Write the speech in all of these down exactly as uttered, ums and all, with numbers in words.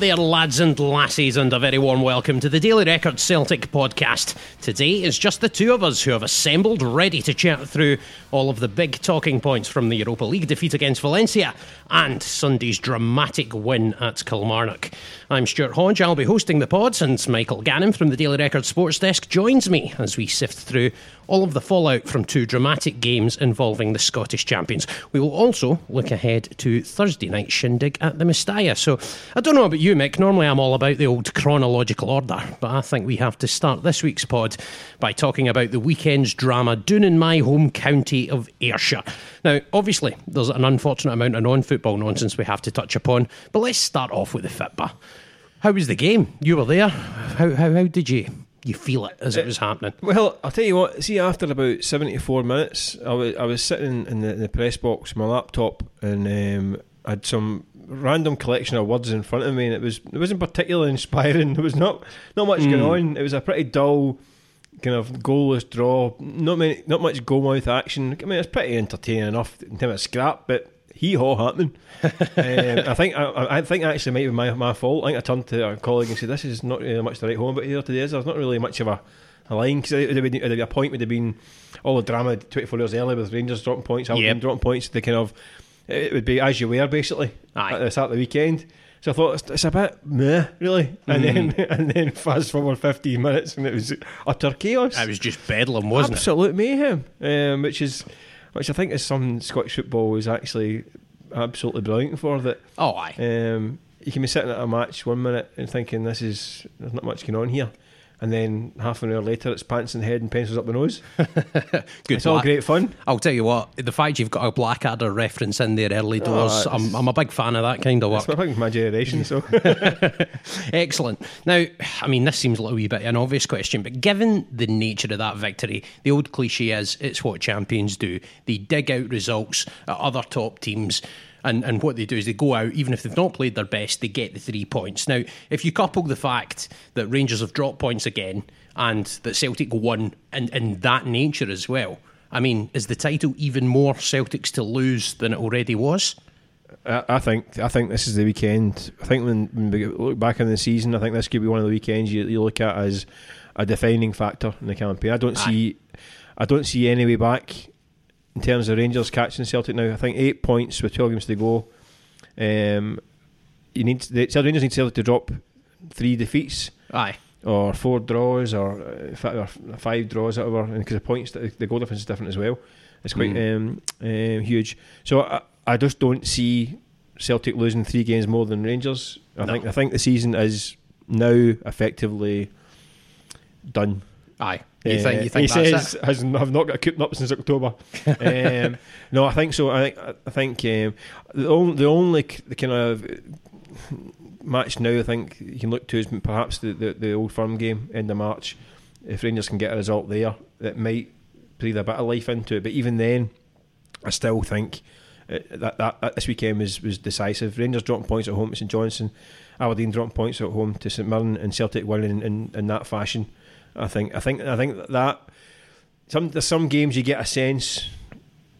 there, lads and lassies, and a very warm welcome to the Daily Record Celtic podcast. Today is just the two of us who have assembled, ready to chat through all of the big talking points from the Europa League defeat against Valencia and Sunday's dramatic win at Kilmarnock. I'm Stuart Hodge, I'll be hosting the pod since Michael Gannon from the Daily Record Sports Desk joins me as we sift through all of the fallout from two dramatic games involving the Scottish champions. We will also look ahead to Thursday night's shindig at the Mestalla. So, I don't know about you, Mick, normally I'm all about the old chronological order, but I think we have to start this week's pod by talking about the weekend's drama down in my home county of Ayrshire. Now, obviously, there's an unfortunate amount of non-football nonsense we have to touch upon, but let's start off with the F I T B A. How was the game? You were there. How how, how did you... You feel it as it was happening. Well, I'll tell you what, see, after about seventy-four minutes, I was, I was sitting in the, in the press box with my laptop and um, I had some random collection of words in front of me, and it, was, it wasn't particularly inspiring. There was not, not much mm. going on. It was a pretty dull, kind of goalless draw, not many, not much goal-mouth action. I mean, it's pretty entertaining enough in terms of scrap, but hee-haw happening. um, I think I, I think actually might be my, my fault. I think I turned to a colleague and said, this is not really much to write home about here today. There's not really much of a, a line, because it would have been a point would have been all the drama twenty-four hours earlier with Rangers dropping points, Aberdeen yep. dropping points. They kind of, it would be as you were basically Aye. at the start of the weekend. So I thought, it's, it's a bit meh, really. And mm. then and then fast forward fifteen minutes and it was utter chaos. It was just bedlam, wasn't Absolute it? Absolute mayhem, um, which is... Which I think is something Scottish football is actually absolutely brilliant for. That oh, aye. Um, you can be sitting at a match one minute and thinking this is there's not much going on here, and then half an hour later it's pants in the head and pencils up the nose. Good, it's all great fun. I'll tell you what, the fact you've got a Blackadder reference in there early doors, oh, I'm, I'm a big fan of that kind of work. It's my, my generation, so excellent. Now, I mean, this seems a little wee bit an obvious question, but given the nature of that victory, the old cliche is it's what champions do. They dig out results at other top teams. And and what they do is they go out, even if they've not played their best, they get the three points. Now, if you couple the fact that Rangers have dropped points again and that Celtic won in, in that nature as well, I mean, is the title even more Celtic's to lose than it already was? I, I think I think this is the weekend. I think when, when we look back on the season, I think this could be one of the weekends you, you look at as a defining factor in the campaign. I don't Aye. see I don't see any way back. In terms of Rangers catching Celtic now, I think eight points with twelve games to go. Um, you need the Rangers need Celtic to drop three defeats, aye, or four draws, or, or five draws, whatever. And because the points, the goal difference is different as well. It's quite mm. um, um, huge. So I, I just don't see Celtic losing three games more than Rangers. I no. think I think the season is now effectively done. Aye. You uh, think, you think he that's says, it? Has, I've not got cooped up since October. um, no, I think so. I, I think um, the only, the only kind of match now I think you can look to is perhaps the, the, the Old Firm game, end of March. If Rangers can get a result there, that might breathe a bit of life into it. But even then, I still think that, that, that this weekend was, was decisive. Rangers dropping points at home to Saint Johnstone, Aberdeen dropping points at home to Saint Mirren, and Celtic winning in, in, in that fashion. I think I think I think that some there's some games you get a sense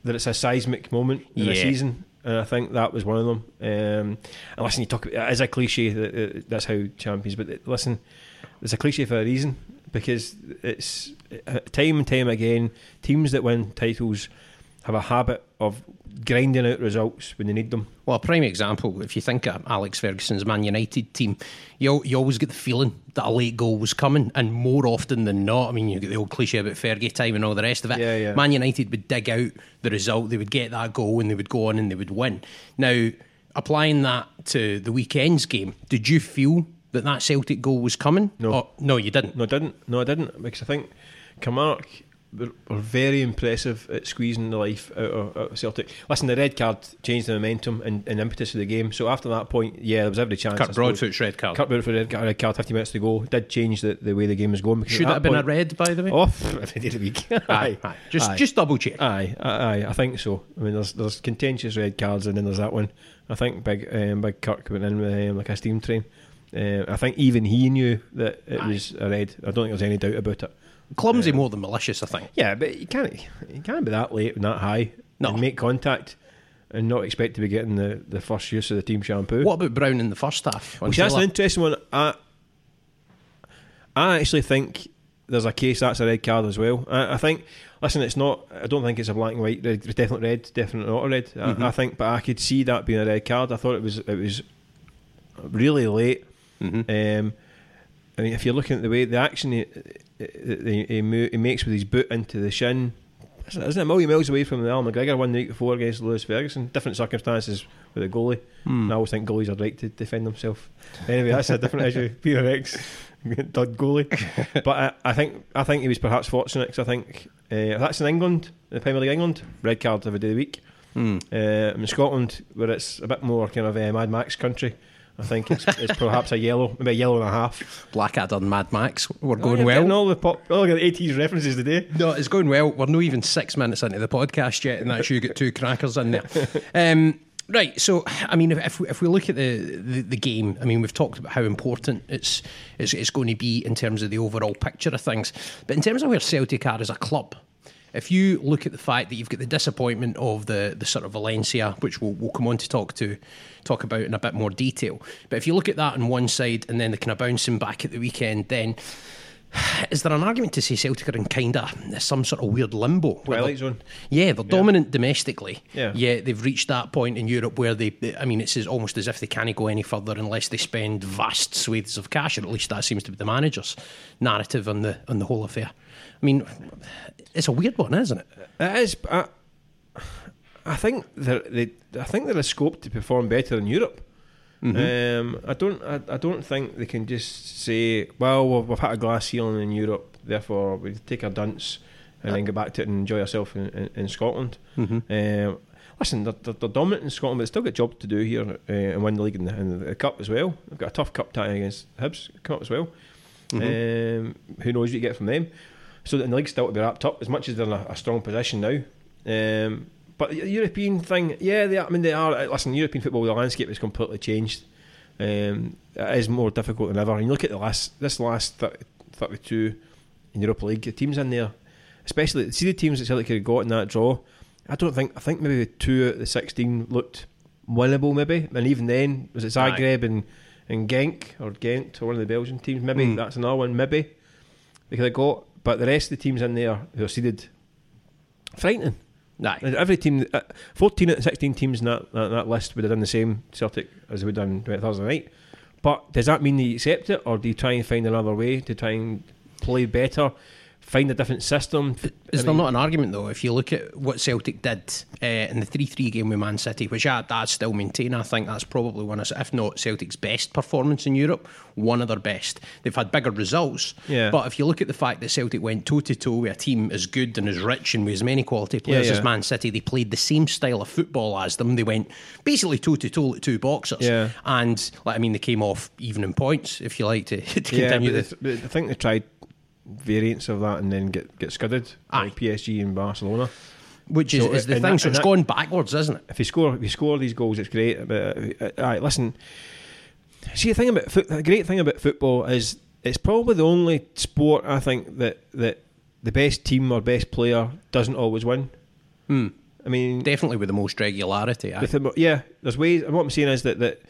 that it's a seismic moment in yeah. the season, and I think that was one of them. Um, and listen, you talk it is a cliche that that's how champions, but it, listen, it's a cliche for a reason because it's time and time again teams that win titles have a habit of grinding out results when they need them. Well, a prime example, if you think of Alex Ferguson's Man United team, you you always get the feeling that a late goal was coming, and more often than not, I mean, you get the old cliche about Fergie time and all the rest of it. Yeah, yeah. Man United would dig out the result, they would get that goal, and they would go on and they would win. Now, applying that to the weekend's game, did you feel that that Celtic goal was coming? No. Or, no, you didn't? No, I didn't. No, I didn't, because I think Kilmarnock were very impressive at squeezing the life out of, out of Celtic. Listen, the red card changed the momentum and, and impetus of the game. So after that point, yeah, there was every chance. Kurt Broadfoot's red card. Kurt Broadfoot's red card, red card, fifty minutes to go, did change the, the way the game was going. Should that have been point, a red, by the way? Oh, every day of the week. aye, aye. Just, aye. just double check. Aye, aye, aye, I think so. I mean, there's there's contentious red cards, and then there's that one. I think Big um, Big Kirk went in with him um, like a steam train. Uh, I think even he knew that it aye. was a red. I don't think there's any doubt about it. Clumsy uh, more than malicious, I think. Yeah, but you can't you can't be that late and that high no. and make contact. and not expect to be getting the, the first use of the team shampoo. What about Brown in the first half? Which that's an interesting one. I, I actually think there's a case that's a red card as well. I, I think, listen, it's not, I don't think it's a black and white, red, definitely red, definitely not a red, mm-hmm. I, I think, but I could see that being a red card. I thought it was it was really late. Mm-hmm. Um, I mean, if you're looking at the way, the action he, he, he, he makes with his boot into the shin, isn't a million miles away from the Al McGregor one the week before against Lewis Ferguson. Different circumstances with a goalie. Mm. I always think goalies are right to defend themselves. Anyway, that's a different issue. Peter X, dud goalie. But I, I think I think he was perhaps fortunate because I think uh, if that's in England, the Premier League England, red card every day of the week. Mm. Uh, in Scotland, where it's a bit more kind of uh, Mad Max country, I think it's, it's perhaps a yellow, maybe a yellow and a half. Blackadder and Mad Max, we're going oh, well. Getting all the pop, all the eighties references today. No, it's going well. We're not even six minutes into the podcast yet, and that's you got two crackers in there. Um, right, so I mean, if, if, we, if we look at the, the, the game, I mean, we've talked about how important it's, it's it's going to be in terms of the overall picture of things, but in terms of where Celtic are as a club. If you look at the fact that you've got the disappointment of the, the sort of Valencia, which we'll, we'll come on to talk to talk about in a bit more detail, but if you look at that on one side and then the kind of bouncing back at the weekend, then is there an argument to say Celtic are in kind of some sort of weird limbo? Twilight zone. Yeah, they're yeah. dominant domestically. Yeah, yeah, they've reached that point in Europe where they, they I mean, it's as, almost as if they can't go any further unless they spend vast swathes of cash, or at least that seems to be the manager's narrative on the on the whole affair. I mean, it's a weird one, isn't it? It is. I, I think there, they, I think there is scope to perform better in Europe. Mm-hmm. Um, I don't. I, I don't think they can just say, "Well, we've, we've had a glass ceiling in Europe, therefore we take our dunce and yeah. then go back to it and enjoy ourselves in, in, in Scotland." Mm-hmm. Um, listen, they're, they're, they're dominant in Scotland, but they've still got a job to do here uh, and win the league and the, and the cup as well. They've got a tough cup tie against Hibs cup as well. Mm-hmm. Um, who knows what you get from them? So the league's still to be wrapped up, as much as they're in a, a strong position now. Um, but the European thing, yeah, they are, I mean, they are. Listen, European football, the landscape has completely changed. Um, it is more difficult than ever. And you look at the last, this last thirty, thirty-two in Europa League, the teams in there, especially, see the teams that Celtic had got in that draw. I don't think, I think maybe two out of the sixteen looked winnable, maybe. And even then, was it Zagreb and, and Genk, or Ghent, or one of the Belgian teams? Maybe mm. that's another one, maybe. They could have got. But the rest of the teams in there who are seeded, frightening. Nah. Every team, uh, fourteen out of sixteen teams in that, that, that list would have done the same Celtic as they would have done Thursday night. But does that mean they accept it, or do you try and find another way to try and play better, find a different system? Is I there mean, not an argument though, if you look at what Celtic did uh, in the three three game with Man City, which I, I still maintain, I think that's probably one of, if not Celtic's best performance in Europe, one of their best. They've had bigger results, yeah. but if you look at the fact that Celtic went toe to toe with a team as good and as rich and with as many quality players yeah, yeah. as Man City, they played the same style of football as them. They went basically toe to toe like two boxers, yeah. and like, I mean, they came off even in points, if you like, to, to continue. Yeah, but the, I think they tried variants of that and then get, get scudded like P S G and Barcelona, which is, so, is the thing that, so it's that, gone backwards, isn't it? If you score if you score these goals, it's great, but uh, uh, alright, listen, see the thing about foot, the great thing about football is it's probably the only sport, I think, that that the best team or best player doesn't always win. mm. I mean, definitely with the most regularity. With the, yeah there's ways. What I'm saying is that that,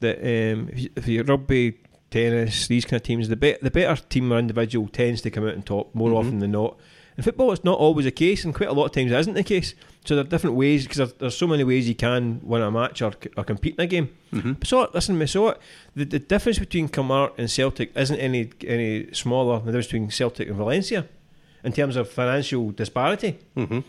that um, if, you, if you rugby, tennis, these kind of teams, the, be- the better team or individual tends to come out on top more mm-hmm. often than not. In football, it's not always the case, and quite a lot of times it isn't the case. So there are different ways, because there's, there's so many ways you can win a match or, or compete in a game. Mm-hmm. So listen, we saw it. The, the difference between Kilmarnock and Celtic isn't any any smaller than the difference between Celtic and Valencia in terms of financial disparity. Mm-hmm.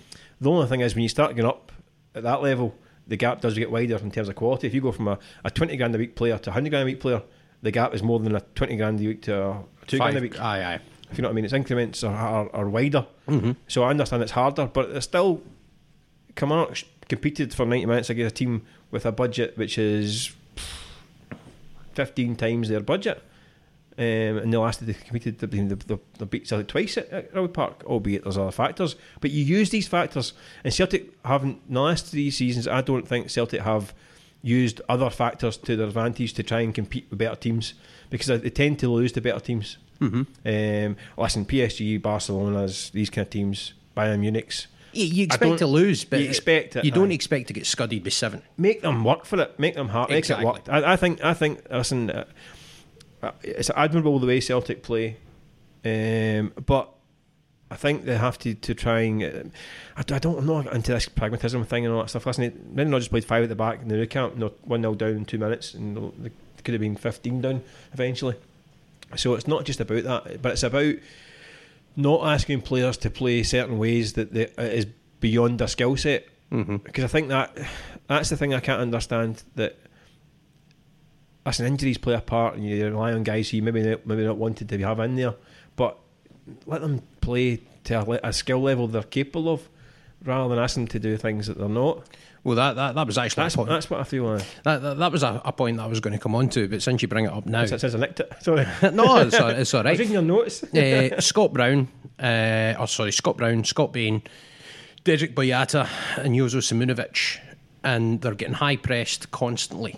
The only thing is, when you start going up at that level, the gap does get wider in terms of quality. If you go from a, a twenty grand a week player to a hundred grand a week player, the gap is more than a twenty grand a week to a two Five, grand a week. Aye, aye. If you know what I mean, its increments are are, are wider. Mm-hmm. So I understand it's harder, but it's still, Kilmarnock competed for ninety minutes against a team with a budget which is fifteen times their budget, um, and they lasted. They competed the the, the beats twice at, at Rugby Park, albeit there's other factors. But you use these factors, and Celtic haven't. In the last three seasons, I don't think Celtic have used other factors to their advantage to try and compete with better teams, because they tend to lose to better teams. Mm-hmm. Um, listen, P S G, Barcelona's, these kind of teams, Bayern Munich's, You, you expect to lose, but you expect it. You don't I, expect to get scudded by seven. Make them work for it. Make them hard. Exactly. Make it work. I, I think. I think. Listen, uh, it's admirable the way Celtic play, um, but I think they have to, to try and. Uh, I, I don't know into this pragmatism thing and all that stuff. Listen, Brendan Rodgers played five at the back in the new camp. No, one nil down in two minutes, and they could have been fifteen down eventually. So it's not just about that, but it's about not asking players to play certain ways that they, uh, is beyond their skill set. Mm-hmm. Because I think that that's the thing I can't understand. That listen, injuries play a part, and you rely on guys who you maybe not, maybe not wanted to have in there, but let them play to a, a skill level they're capable of, rather than asking them to do things that they're not. Well, that that, that was actually that's, a point. That's what I feel like. That that, that was a, a point that I was going to come on to, but since you bring it up now, it says I nicked it. Sorry, no, it's all, it's all right. I was reading your notes. uh, Scott Brown, uh, or sorry, Scott Brown, Scott Bain, Dedrick Boyata, and Jozo Simunovic, and they're getting high pressed constantly.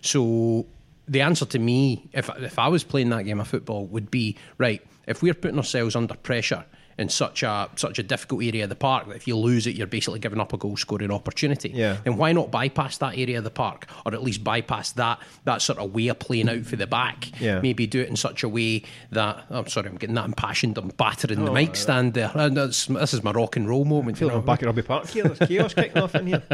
So the answer to me, if if I was playing that game of football, would be right. If we're putting ourselves under pressure in such a such a difficult area of the park that if you lose it you're basically giving up a goal scoring opportunity, yeah. then why not bypass that area of the park, or at least bypass that that sort of way of playing out for the back, yeah. maybe do it in such a way that I'm sorry I'm getting that impassioned I'm battering oh, the mic right. stand there and this, this is my rock and roll moment. I feel like I'm back at Rugby Park here, there's chaos kicking off in here.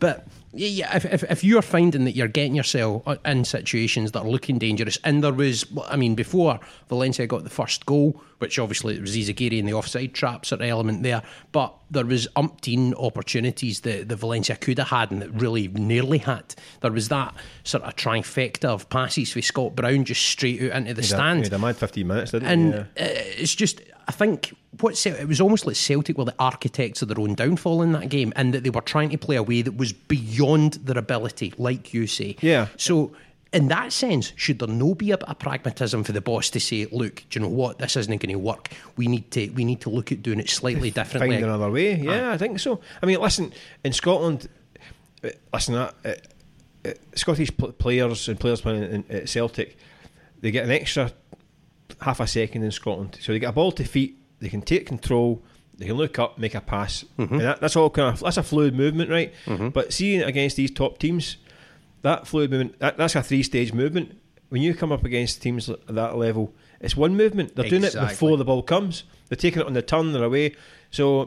But yeah, if, if if you're finding that you're getting yourself in situations that are looking dangerous, and there was, I mean, before Valencia got the first goal, which obviously it was Izaguirre in the offside trap sort of element there, but there was umpteen opportunities that, that Valencia could have had and that really nearly had. There was that sort of trifecta of passes for Scott Brown just straight out into the stand. He had a mad fifteen minutes, didn't he? And yeah. it's just, I think... What, it was almost like Celtic were the architects of their own downfall in that game, and that they were trying to play a way that was beyond their ability, like you say. Yeah. So, in that sense, should there no be a bit of pragmatism for the boss to say, "Look, do you know what? This isn't going to work. We need to, we need to look at doing it slightly differently. Find another way." Yeah, uh, I think so. I mean, listen, in Scotland, listen, uh, uh, uh, Scottish pl- players and players playing at Celtic, they get an extra half a second in Scotland, so they get a ball to feet. They can take control, they can look up, make a pass. Mm-hmm. And that, that's all kind of, that's a fluid movement, right? Mm-hmm. But seeing against these top teams, that fluid movement, that, that's a three-stage movement. When you come up against teams at that level, it's one movement. They're exactly. doing it before the ball comes. They're taking it on the turn, they're away. So,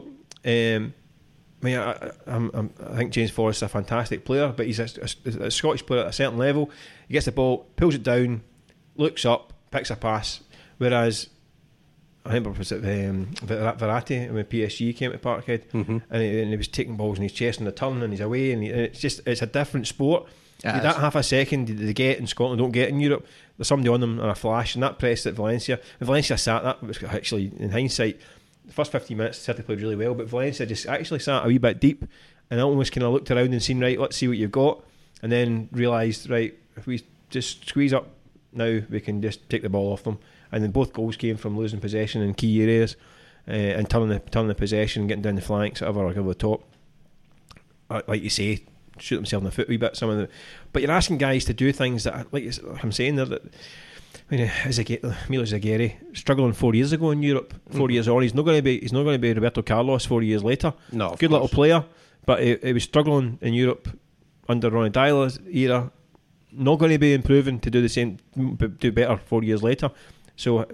um, I mean, I, I, I'm, I'm, I think James Forrest's a fantastic player, but he's a, a, a Scottish player at a certain level. He gets the ball, pulls it down, looks up, picks a pass, whereas... I remember was it um, Verratti when P S G came to Parkhead, mm-hmm. and, he, and he was taking balls in his chest and the turn and he's away, and, he, and it's just it's a different sport. That half a second they get in Scotland don't get in Europe. There's somebody on them and a flash, and that press at Valencia. And Valencia sat that was actually in hindsight. The first fifteen minutes City played really well, but Valencia just actually sat a wee bit deep, and I almost kind of looked around and seen right, let's see what you've got, and then realised right if we just squeeze up now we can just take the ball off them. And then both goals came from losing possession in key areas uh, and turning the turning the possession, getting down the flanks, whatever, or over the top. Like you say, shoot themselves in the foot a wee bit. Some of them, but you're asking guys to do things that, like I'm saying, there, that I mean, Milo Izaguirre struggling four years ago in Europe, four mm. years on. He's not going to be. He's not going to be Roberto Carlos four years later. No, good course. Little player, but he, he was struggling in Europe under Ronnie Dyler's era. Not going to be improving to do the same, do better four years later. So,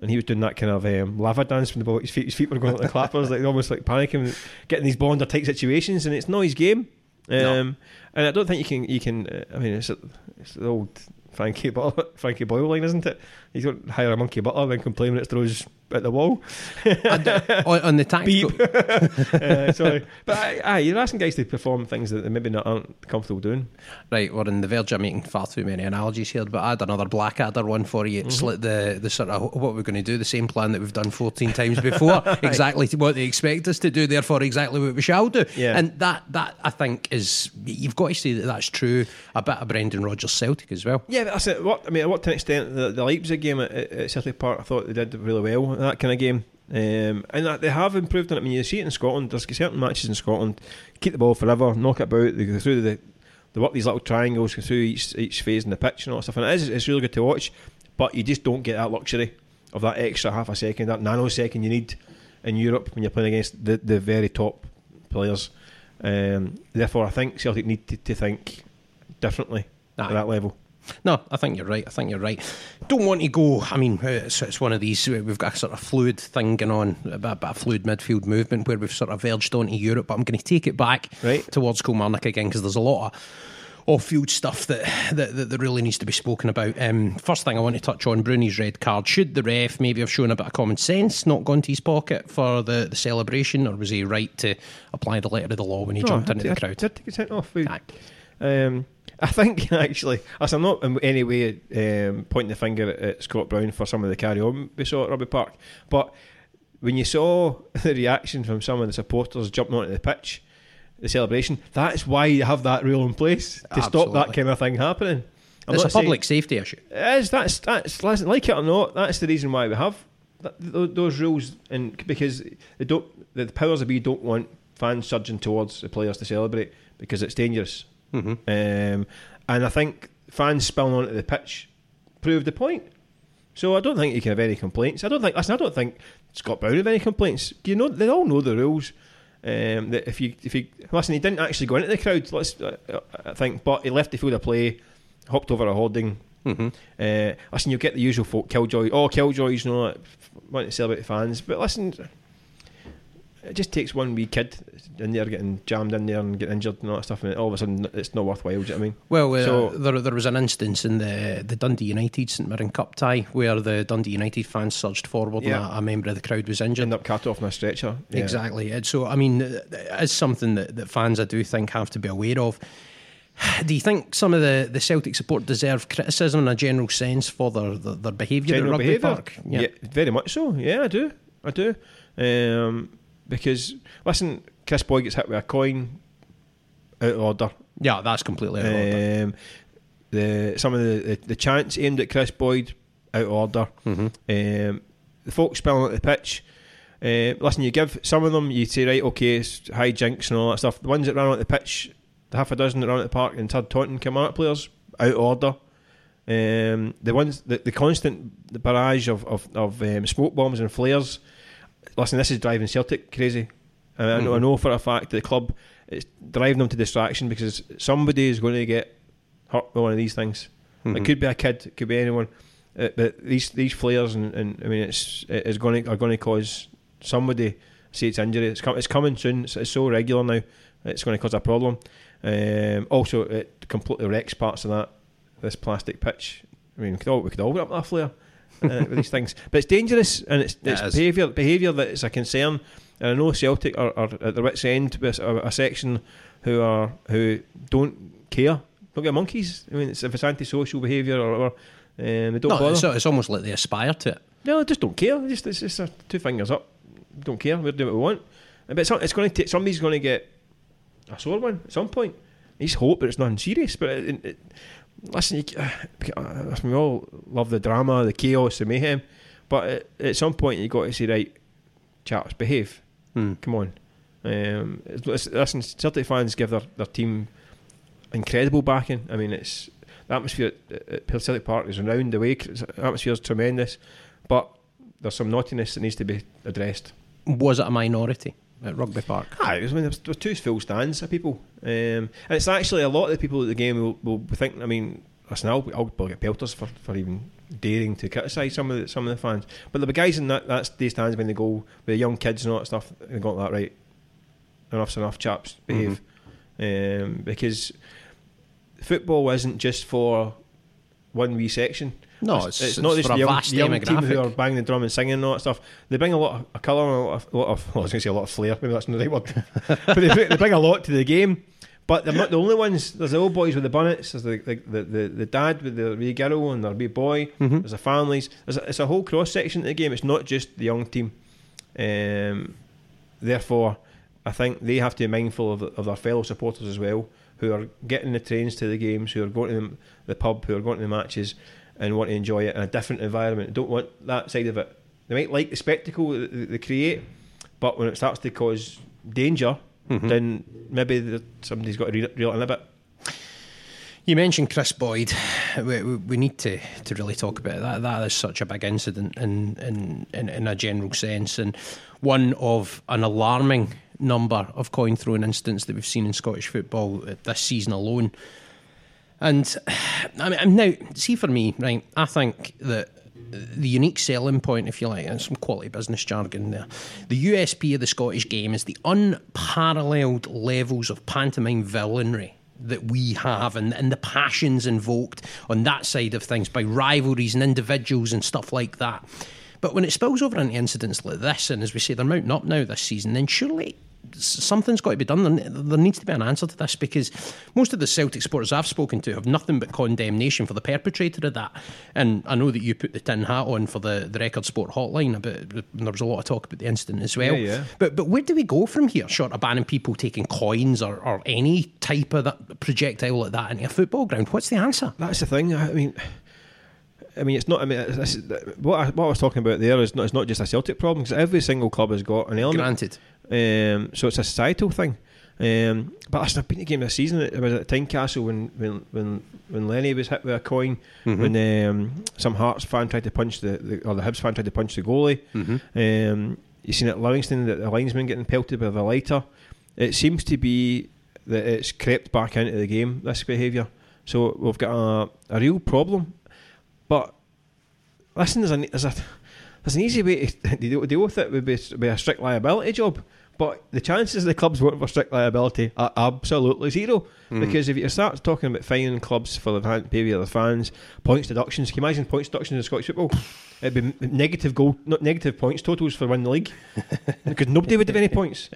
and he was doing that kind of um, lava dance from the ball. His feet, his feet were going like the clappers, like almost like panicking, getting these ball under tight situations, and it's not his game. Um, no. And I don't think you can. You can. Uh, I mean, it's, a, it's the old Frankie Butler, Frankie Boyle line, isn't it? You don't hire a monkey butler and complain when it throws at the wall. on, on the tactical. uh, sorry, but aye, aye, you're asking guys to perform things that they maybe not aren't comfortable doing. Right, we're on the verge of making far too many analogies here, but I had another Blackadder one for you. It's mm-hmm. like the the sort of what we're going to do, the same plan that we've done fourteen times before. Exactly what they expect us to do, therefore exactly what we shall do. Yeah. And that that I think is you've got to say that that's true a bit of Brendan Rodgers Celtic as well. Yeah, that's it. What I mean, what to an extent the, the Leipzig game at, at Celtic Park, I thought they did really well. That kind of game, um, and that they have improved on it. I mean, you see it in Scotland. There's certain matches in Scotland, keep the ball forever, knock it about. They go through the, they work these little triangles through each each phase in the pitch and all that stuff. And it is, it's really good to watch, but you just don't get that luxury of that extra half a second, that nanosecond you need in Europe when you're playing against the, the very top players. Um, therefore, I think Celtic need to, to think differently Aye. at that level. No, I think you're right. I think you're right. Don't want to go. I mean, it's, it's one of these. We've got a sort of fluid thing going on, a bit, a bit of fluid midfield movement where we've sort of verged onto Europe. But I'm going to take it back right. towards Kilmarnock again, because there's a lot of off-field stuff that, that that really needs to be spoken about. Um, first thing I want to touch on, Bruni's red card. Should the ref maybe have shown a bit of common sense, not gone to his pocket for the, the celebration, or was he right to apply the letter of the law when he no, jumped into to, the crowd? Did he get sent off? We, um, I think actually, as I'm not in any way um, pointing the finger at, at Scott Brown for some of the carry-on we saw at Rugby Park, but when you saw the reaction from some of the supporters jumping onto the pitch, the celebration, that's why you have that rule in place, to Absolutely. stop that kind of thing happening. I'm it's a public safety issue. It is. That's, that's, like it or not, that's the reason why we have that, those rules, and because they don't, the powers that be don't want fans surging towards the players to celebrate, because it's dangerous. Mm-hmm. Um, and I think fans spilling onto the pitch proved the point. So I don't think you can have any complaints. I don't think. Listen, I don't think Scott Brown have any complaints. You know, they all know the rules. Um, that if you if you listen, he didn't actually go into the crowd. Let's uh, I think, but he left the field of play, hopped over a hoarding. Mm-hmm. Uh, listen, you get the usual folk, killjoy. Oh, killjoys, you know, like, wanting to celebrate the fans. But listen, it just takes one wee kid in there getting jammed in there and getting injured and all that stuff, and all of a sudden it's not worthwhile. Do you know what I mean? Well, uh, so, there there was an instance in the the Dundee United Saint Mirren Cup tie where the Dundee United fans surged forward yeah. and a, a member of the crowd was injured. Ended up cut off on a stretcher. Yeah. Exactly. So I mean, it's something that, that fans I do think have to be aware of. Do you think some of the, the Celtic support deserve criticism in a general sense for their their, their behaviour at Rugby Park? Yeah. yeah, very much so. Yeah, I do. I do. Um, Because, listen, Kris Boyd gets hit with a coin, out of order. Yeah, that's completely out of order. Um, the, some of the, the, the chants aimed at Kris Boyd, out of order. Mm-hmm. Um, the folks spilling at the pitch. Uh, listen, you give some of them, you say, right, okay, it's high jinks and all that stuff. The ones that ran at the pitch, the half a dozen that ran at the park and third Taunton Kilmarnock players, out of order. Um, the ones, the, the constant the barrage of, of, of um, smoke bombs and flares. Listen, this is driving Celtic crazy. I, mean, mm-hmm. I, know, I know for a fact that the club is driving them to distraction, because somebody is going to get hurt by one of these things. Mm-hmm. It could be a kid, it could be anyone. Uh, but these these flares and, and I mean, it's it is going to, are going to cause somebody serious injury. It's com- it's coming soon. It's, it's so regular now. It's going to cause a problem. Um, also, it completely wrecks parts of that. This plastic pitch. I mean, we could all we could all get up that flare. uh, with these things, but it's dangerous, and it's, it's it behaviour behaviour that is a concern. And I know Celtic are, are at the wits' end with a, a section who are who don't care. Don't get monkeys. I mean, it's, if it's antisocial behaviour or whatever, um, they don't no, bother. It's, it's almost like they aspire to it. No, they just don't care. It's just, it's just a, two fingers up. Don't care. We're doing what we want. But it's, it's going to somebody's going to get a sore one at some point. I just hope that it's nothing serious, but. It, it, it, Listen, you, uh, we all love the drama, the chaos, the mayhem, but at, at some point you got to say, right, chaps, behave. Hmm. Come on. Um, it's, listen, Celtic fans give their, their team incredible backing. I mean, it's the atmosphere at, at Celtic Park is round the way. The atmosphere is tremendous, but there's some naughtiness that needs to be addressed. Was it a minority at Rugby Park? Aye, I mean, there were two full stands of people, um, and it's actually a lot of the people at the game will, will think. I mean, listen, I'll, I'll probably get pelters for, for even daring to criticise some of the, some of the fans, but the guys in that that's the stands when they go with the young kids and all that stuff, they got that right. Enough's enough, chaps, behave, mm-hmm. um, because football isn't just for one wee section. No, it's, it's, it's not it's just the young, young team who are banging the drum and singing and all that stuff. They bring a lot of a colour and a lot of, lot of well, I was going to say a lot of flair, maybe that's not the right word. But they, they bring a lot to the game. But they're not the only ones. There's the old boys with the bonnets, there's the the, the, the, the dad with the wee girl and their wee boy, mm-hmm. there's the families. There's a, it's a whole cross section of the game. It's not just the young team. Um, therefore, I think they have to be mindful of, of their fellow supporters as well, who are getting the trains to the games, who are going to the, the pub, who are going to the matches, and want to enjoy it in a different environment. Don't want that side of it. They might like the spectacle that they create, but when it starts to cause danger, mm-hmm. then maybe somebody's got to reel it in a bit. You mentioned Kris Boyd. we, we need to, to really talk about that. That is such a big incident in, in, in, in a general sense, and one of an alarming number of coin throwing incidents that we've seen in Scottish football this season alone. And I mean, now, see, for me, right, I think that the unique selling point, if you like, and some quality business jargon there, the U S P of the Scottish game is the unparalleled levels of pantomime villainry that we have, and, and the passions invoked on that side of things by rivalries and individuals and stuff like that. But when it spills over into incidents like this, and as we say, they're mounting up now this season, then surely something's got to be done. There, there needs to be an answer to this, because most of the Celtic supporters I've spoken to have nothing but condemnation for the perpetrator of that. And I know that you put the tin hat on for the, the Record Sport hotline, about, and there was a lot of talk about the incident as well. Yeah, yeah. But but where do we go from here, short of banning people taking coins or, or any type of that projectile like that into a football ground? What's the answer? That's the thing. I mean... I mean, it's not. I mean, it's, it's, what, I, what I was talking about there is not. It's not just a Celtic problem, because every single club has got an element. Granted, um, so it's a societal thing. Um, but listen, I've been to a game this season. It was at Tynecastle when when when, when Lenny was hit with a coin. Mm-hmm. When um, some Hearts fan tried to punch the, the or the Hibs fan tried to punch the goalie. Mm-hmm. Um, you've seen at Livingston that the linesman getting pelted with a lighter. It seems to be that it's crept back into the game, this behaviour. So we've got a, a real problem. But listen, there's, a, there's, a, there's an easy way to deal, deal with it. Would be, would be a strict liability job. But the chances the clubs voting for strict liability are absolutely zero. Mm. Because if you start talking about fining clubs for the behaviour of the fans, points deductions, can you imagine points deductions in Scottish football? It'd be negative goal, not negative points totals for winning the league, because nobody would have any points.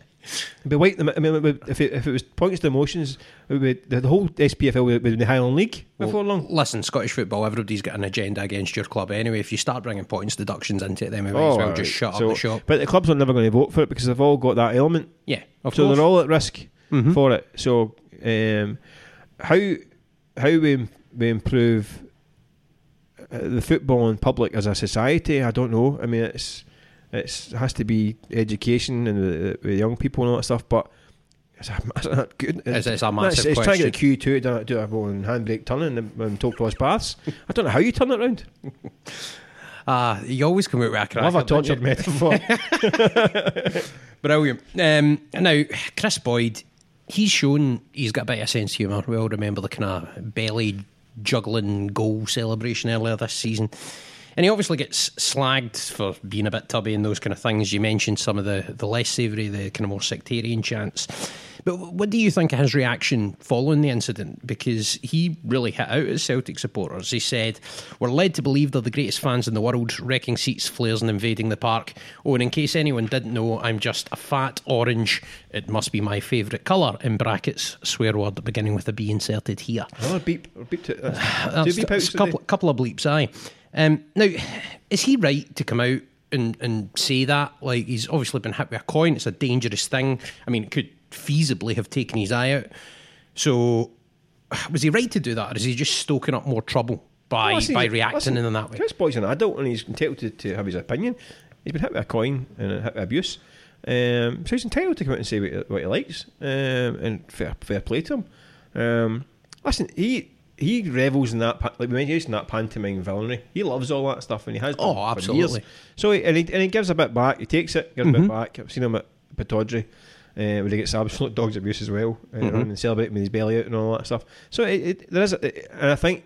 It'd be white. I mean, if it, if it was points to emotions, it would be, the whole S P F L would be in the Highland League before well, long. Listen, Scottish football, everybody's got an agenda against your club anyway. If you start bringing points deductions into it, then we might oh, as well right. just shut so, up the shop. But the clubs are never going to vote for it, because they've all got that element. Yeah, of so course. They're all at risk mm-hmm. for it. So um, how how we we improve the football and public as a society, I don't know. I mean, it's it's it has to be education and the, the young people and all that stuff, but it's a, it's a good it's, it's a massive it's, it's question. It's trying to get a Q two to do a handbrake turn and, and talk cross paths. I don't know how you turn it round. Uh, you always come out with a crack. I love a tortured metaphor. Brilliant. Um, now, Kris Boyd, he's shown he's got a bit of sense of humour. We all remember the kind of belly juggling goal celebration earlier this season, and he obviously gets slagged for being a bit tubby and those kind of things. You mentioned some of the, the less savoury, the kind of more sectarian chants. But what do you think of his reaction following the incident? Because he really hit out at Celtic supporters. He said, "We're led to believe they're the greatest fans in the world, wrecking seats, flares and invading the park. Oh, and in case anyone didn't know, I'm just a fat orange. It must be my favourite colour," in brackets, swear word beginning with a B inserted here. Oh, beep. Beeped it. That's two beep outs a couple, couple of bleeps, aye. Um, now, is he right to come out and, and say that? Like, he's obviously been hit with a coin. It's a dangerous thing. I mean, it could feasibly have taken his eye out. So, was he right to do that, or is he just stoking up more trouble by well, by reacting listen, in that way? Kris Boyd's an adult, and he's entitled to, to have his opinion. He's been hit with a coin and hit with abuse, um, so he's entitled to come out and say what he, what he likes, um, and fair, fair play to him. Um, listen, he. He revels in that, like we mentioned, in that pantomime villainy. He loves all that stuff, and he has. Oh, absolutely. Years. So he, and he and he gives a bit back. He takes it, gives mm-hmm. a bit back. I've seen him at Pittodrie, uh, where he gets absolute dog's abuse as well, uh, mm-hmm. and celebrating with his belly out and all that stuff. So it, it, there is, a, it, and I think,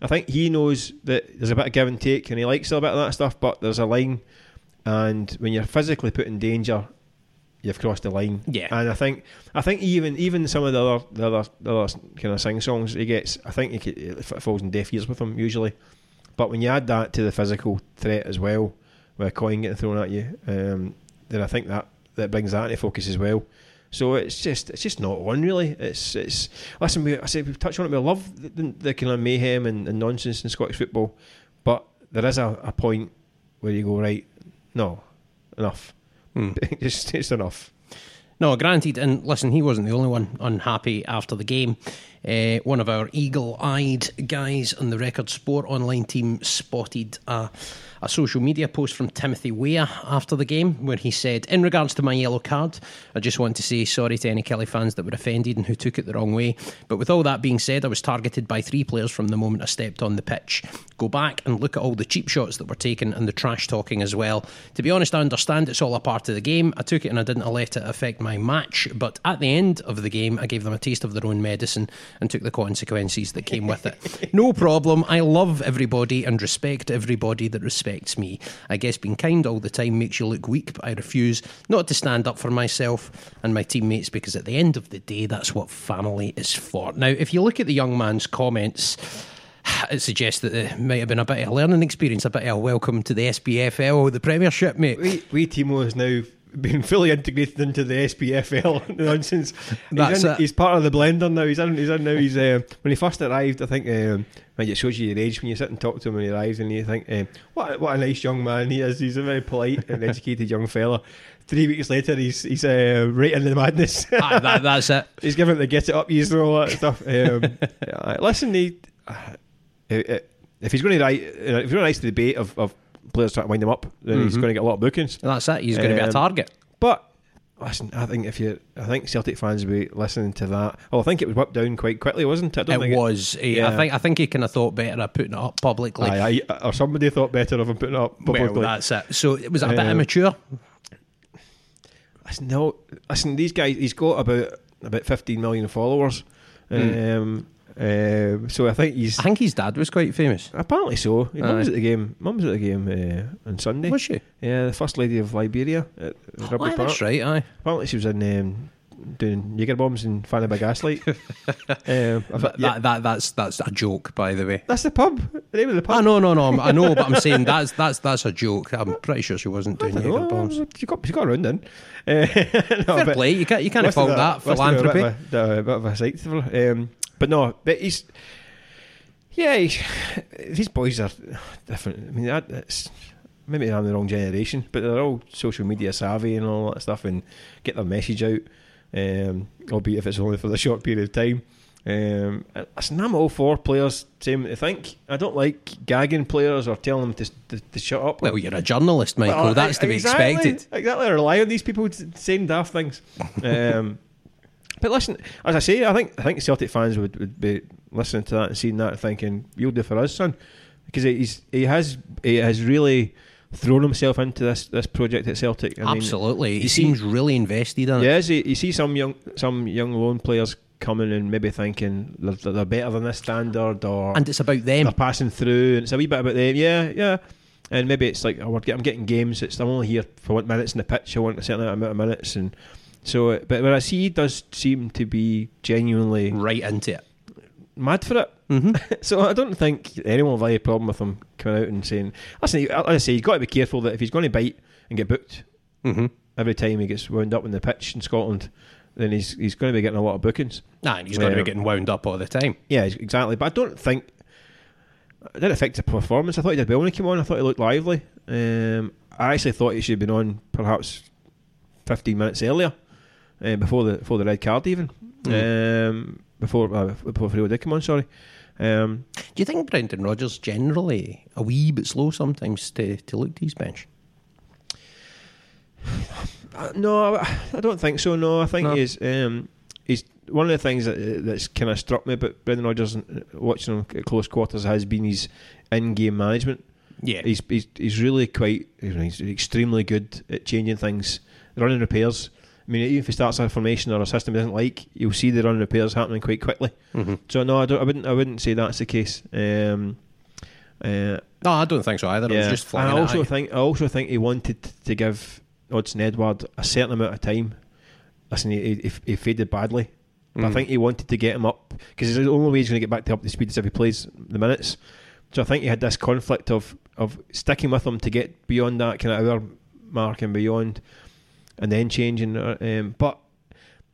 I think he knows that there's a bit of give and take, and he likes a bit of that stuff. But there's a line, and when you're physically put in danger, you've crossed the line. Yeah. And I think I think even even some of the other the other, the other kind of sing songs he gets, I think he could, it falls in deaf ears with him usually. But when you add that to the physical threat as well, with a coin getting thrown at you, um, then I think that, that brings that into focus as well. So it's just it's just not on really. It's it's listen, we, I said we've touched on it. We love the, the, the kind of mayhem and, and nonsense in Scottish football, but there is a, a point where you go right, no, enough. Hmm. it's, it's enough. No, granted, and listen, he wasn't the only one unhappy after the game. Uh, one of our eagle-eyed guys on the Record Sport online team spotted a, a social media post from Timothy Weah after the game where he said, in regards to my yellow card, I just want to say sorry to any Kelly fans that were offended and who took it the wrong way. But with all that being said, I was targeted by three players from the moment I stepped on the pitch. Go back and look at all the cheap shots that were taken and the trash talking as well. To be honest, I understand it's all a part of the game. I took it and I didn't let it affect my match, but at the end of the game I gave them a taste of their own medicine and took the consequences that came with it. No problem. I love everybody and respect everybody that respects me. I guess being kind all the time makes you look weak, but I refuse not to stand up for myself and my teammates, because at the end of the day that's what family is for. Now, if you look at the young man's comments, it suggests that there might have been a bit of a learning experience, a bit of a welcome to the S P F L, the Premiership, mate. Wee, wee Timo has now been fully integrated into the S P F L nonsense. That's he's, in, he's part of the blender now. He's in. He's in now. He's uh, when he first arrived, I think. Um, It shows you your age when you sit and talk to him when he arrives, and you think, um, "What, what a nice young man he is! He's a very polite and educated young fella." Three weeks later, he's he's uh, right into the madness. ah, that, that's it. He's giving the get it up years and all that stuff. Um, yeah, listen, he, uh, if he's going to write, if he's going to write the debate of, of players trying to wind him up, then mm-hmm. he's going to get a lot of bookings. And that's it. He's going um, to be a target. But listen, I think if you, I think Celtic fans will be listening to that. Oh, I think it was whipped down quite quickly, wasn't it? I don't it think was. It, yeah. I think I think he kind of thought better of putting it up publicly, aye, aye, or somebody thought better of him putting it up publicly. Well, that's it. So it was a um, bit immature. Listen, no, listen, these guys. He's got about about fifteen million followers. Mm. Um, uh, so I think he's. I think his dad was quite famous. Apparently so. His mum was at the game. Mum was at the game uh, on Sunday. Was she? Yeah, the first lady of Liberia at oh, Rugby Park. That's right. Aye. Apparently she was in um, doing Jaeger bombs and fanning by gaslight. um, that, yeah. that that's that's a joke, by the way. That's the pub. The name of the pub. Ah, no, no, no. I know, but I'm saying that's that's that's a joke. I'm pretty sure she wasn't doing Jaeger bombs. She got she got around then. Uh, no, fair play. You can't you can't fault that philanthropy. A bit of a, a, bit of a sight for. Um, But no, but he's, yeah, he's, these boys are different. I mean, that, that's, maybe I'm the wrong generation, but they're all social media savvy and all that stuff and get their message out, um, albeit if it's only for a short period of time. Um, and listen, I'm all for players saying what they think. I don't like gagging players or telling them to, to, to shut up. Well, you're a journalist, Michael. Well, that's I, to be exactly, expected. Exactly. I rely on these people saying daft things. Um But listen, as I say, I think I think Celtic fans would, would be listening to that and seeing that and thinking, "You'll do for us, son," because he's he has he has really thrown himself into this, this project at Celtic. I Absolutely, mean, he seems see, really invested in yeah, it. Yes, you see some young some young loan players coming and maybe thinking they're, they're better than this standard, or and it's about them. They're passing through, and it's a wee bit about them. Yeah, yeah. And maybe it's like, oh, I'm getting games. It's I'm only here for what minutes in the pitch. I want a certain amount of minutes and. So, but whereas he does seem to be genuinely right into it, mad for it. Mm-hmm. So I don't think anyone will have a problem with him coming out and saying, "Listen, like I say, you've got to be careful that if he's going to bite and get booked mm-hmm. every time he gets wound up on the pitch in Scotland, then he's he's going to be getting a lot of bookings." Nah, and he's um, going to be getting wound up all the time. Yeah, exactly. But I don't think it did affect the performance. I thought he did well when he came on. I thought he looked lively. Um, I actually thought he should have been on perhaps fifteen minutes earlier. Uh, before the before the red card even mm. um, before uh, before Fredo did come on sorry um, do you think Brendan Rodgers generally a wee bit slow sometimes to, to look to his bench? No, I don't think so. No I think no. he's um, he's one of the things that, that's kind of struck me about Brendan Rodgers watching him at close quarters has been his in-game management. Yeah, he's he's, he's really quite he's extremely good at changing things, running repairs. I mean, even if he starts a formation or a system he doesn't like, you'll see the run repairs happening quite quickly. Mm-hmm. So no, I, don't, I wouldn't. I wouldn't say that's the case. Um, uh, no, I don't think so either. Yeah. It was just flying. I also think. I also think he wanted to give Odsonne Edouard a certain amount of time. Listen, he, he, he faded badly. But mm. I think he wanted to get him up because the only way he's going to get back to up to speed is if he plays the minutes. So I think he had this conflict of of sticking with him to get beyond that kind of hour mark and beyond. And then changing, um, but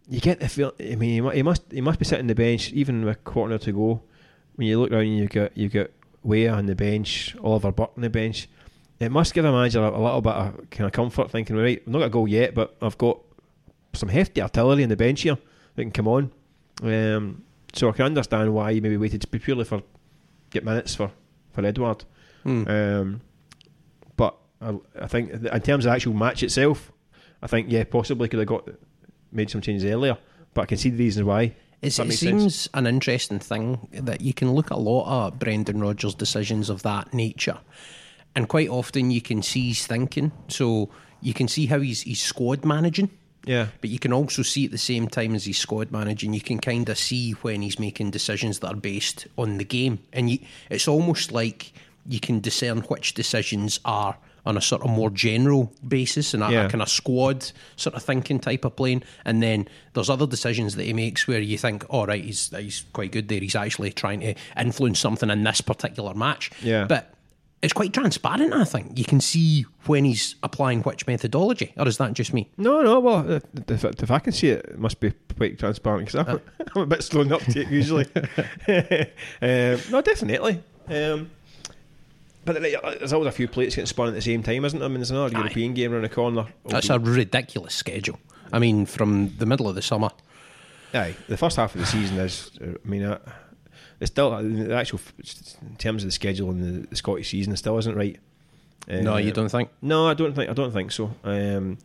you get the feel. I mean, he must he must be sitting on the bench even with a quarter to go. When you look around, you got you got Weah on the bench, Oliver Burke on the bench. It must give a manager a, a little bit of kind of comfort, thinking, right, I'm not got a goal yet, but I've got some hefty artillery in the bench here that can come on. Um, so I can understand why he maybe waited purely for get minutes for, for Edouard. Mm. Um, but I, I think in terms of the actual match itself, I think, yeah, possibly could have got made some changes earlier, but I can see the reasons why. It's, it seems sense. An interesting thing that you can look at a lot of Brendan Rodgers' decisions of that nature, and quite often you can see he's thinking. So you can see how he's, he's squad managing, yeah. But you can also see at the same time as he's squad managing, you can kind of see when he's making decisions that are based on the game, and you, it's almost like you can discern which decisions are on a sort of more general basis and a, yeah. a kind of squad sort of thinking type of playing, and then there's other decisions that he makes where you think, all oh, right, he's he's quite good there, he's actually trying to influence something in this particular match. Yeah. But it's quite transparent, I think. You can see when he's applying which methodology, or is that just me? No, no, well, if, if I can see it, it must be quite transparent, because I'm, uh. I'm a bit slow in the uptake usually. um, no, definitely. Um But there's always a few plates getting spun at the same time, isn't there? I mean, there's another Aye. European game around the corner. That's a ridiculous schedule. I mean, from the middle of the summer. Aye, the first half of the season is. I mean, uh, it's still the actual in terms of the schedule in the, the Scottish season, it still isn't right. Um, no, you don't think? No, I don't think. I don't think so. Um,